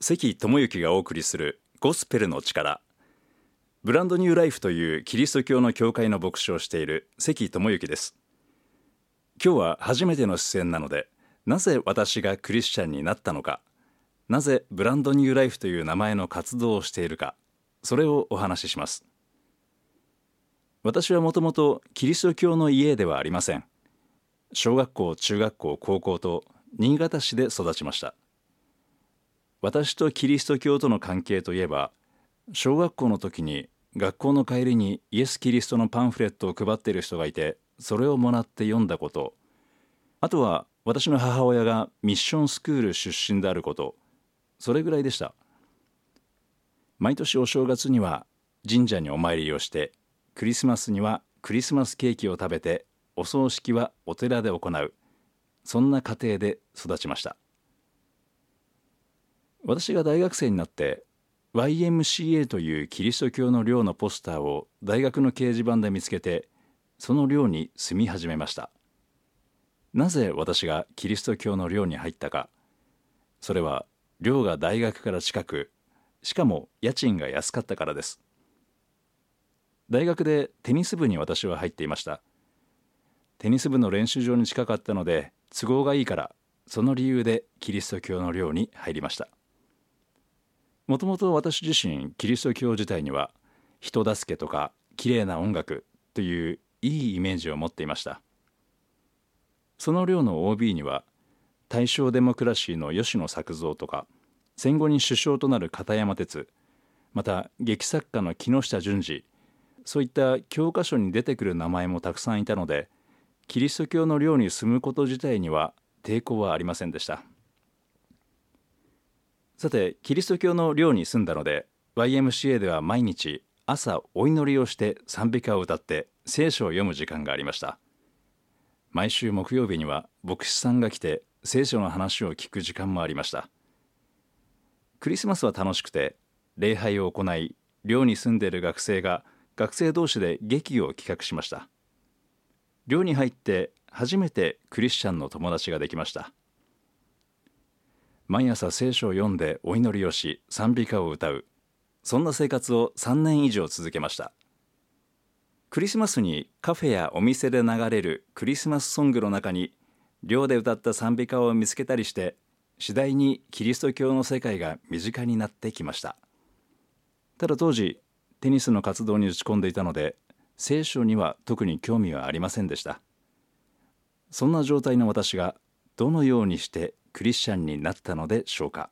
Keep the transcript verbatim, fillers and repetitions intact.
関智之がお送りするゴスペルの力。ブランドニューライフというキリスト教の教会の牧師をしている関智之です。今日は初めての出演なので、なぜ私がクリスチャンになったのか、なぜブランドニューライフという名前の活動をしているか、それをお話しします。私はもともとキリスト教の家ではありません。小学校、中学校、高校と新潟市で育ちました。私とキリスト教との関係といえば、小学校の時に学校の帰りにイエス・キリストのパンフレットを配っている人がいて、それをもらって読んだこと、あとは私の母親がミッションスクール出身であること、それぐらいでした。毎年お正月には神社にお参りをして、クリスマスにはクリスマスケーキを食べて、お葬式はお寺で行う、そんな家庭で育ちました。私が大学生になって ワイエムシーエー というキリスト教の寮のポスターを大学の掲示板で見つけて、その寮に住み始めました。なぜ私がキリスト教の寮に入ったか、それは寮が大学から近く、しかも家賃が安かったからです。大学でテニス部に私は入っていました。テニス部の練習場に近かったので都合がいいから、その理由でキリスト教の寮に入りました。もともと私自身、キリスト教自体には人助けとか綺麗な音楽といういいイメージを持っていました。その寮の オービー には大正デモクラシーの吉野作造とか、戦後に首相となる片山哲、また劇作家の木下淳二、そういった教科書に出てくる名前もたくさんいたので、キリスト教の寮に住むこと自体には抵抗はありませんでした。さて、キリスト教の寮に住んだので、 ワイエムシーエー では毎日朝お祈りをして賛美歌を歌って聖書を読む時間がありました。毎週木曜日には牧師さんが来て聖書の話を聞く時間もありました。クリスマスは楽しくて、礼拝を行い、寮に住んでいる学生が学生同士で劇を企画しました。寮に入って初めてクリスチャンの友達ができました。毎朝聖書を読んでお祈りをし、賛美歌を歌う、そんな生活をさんねん以上続けました。クリスマスにカフェやお店で流れるクリスマスソングの中に寮で歌った賛美歌を見つけたりして、次第にキリスト教の世界が身近になってきました。ただ当時テニスの活動に打ち込んでいたので、聖書には特に興味はありませんでした。そんな状態の私がどのようにしてクリスチャンになったのでしょうか。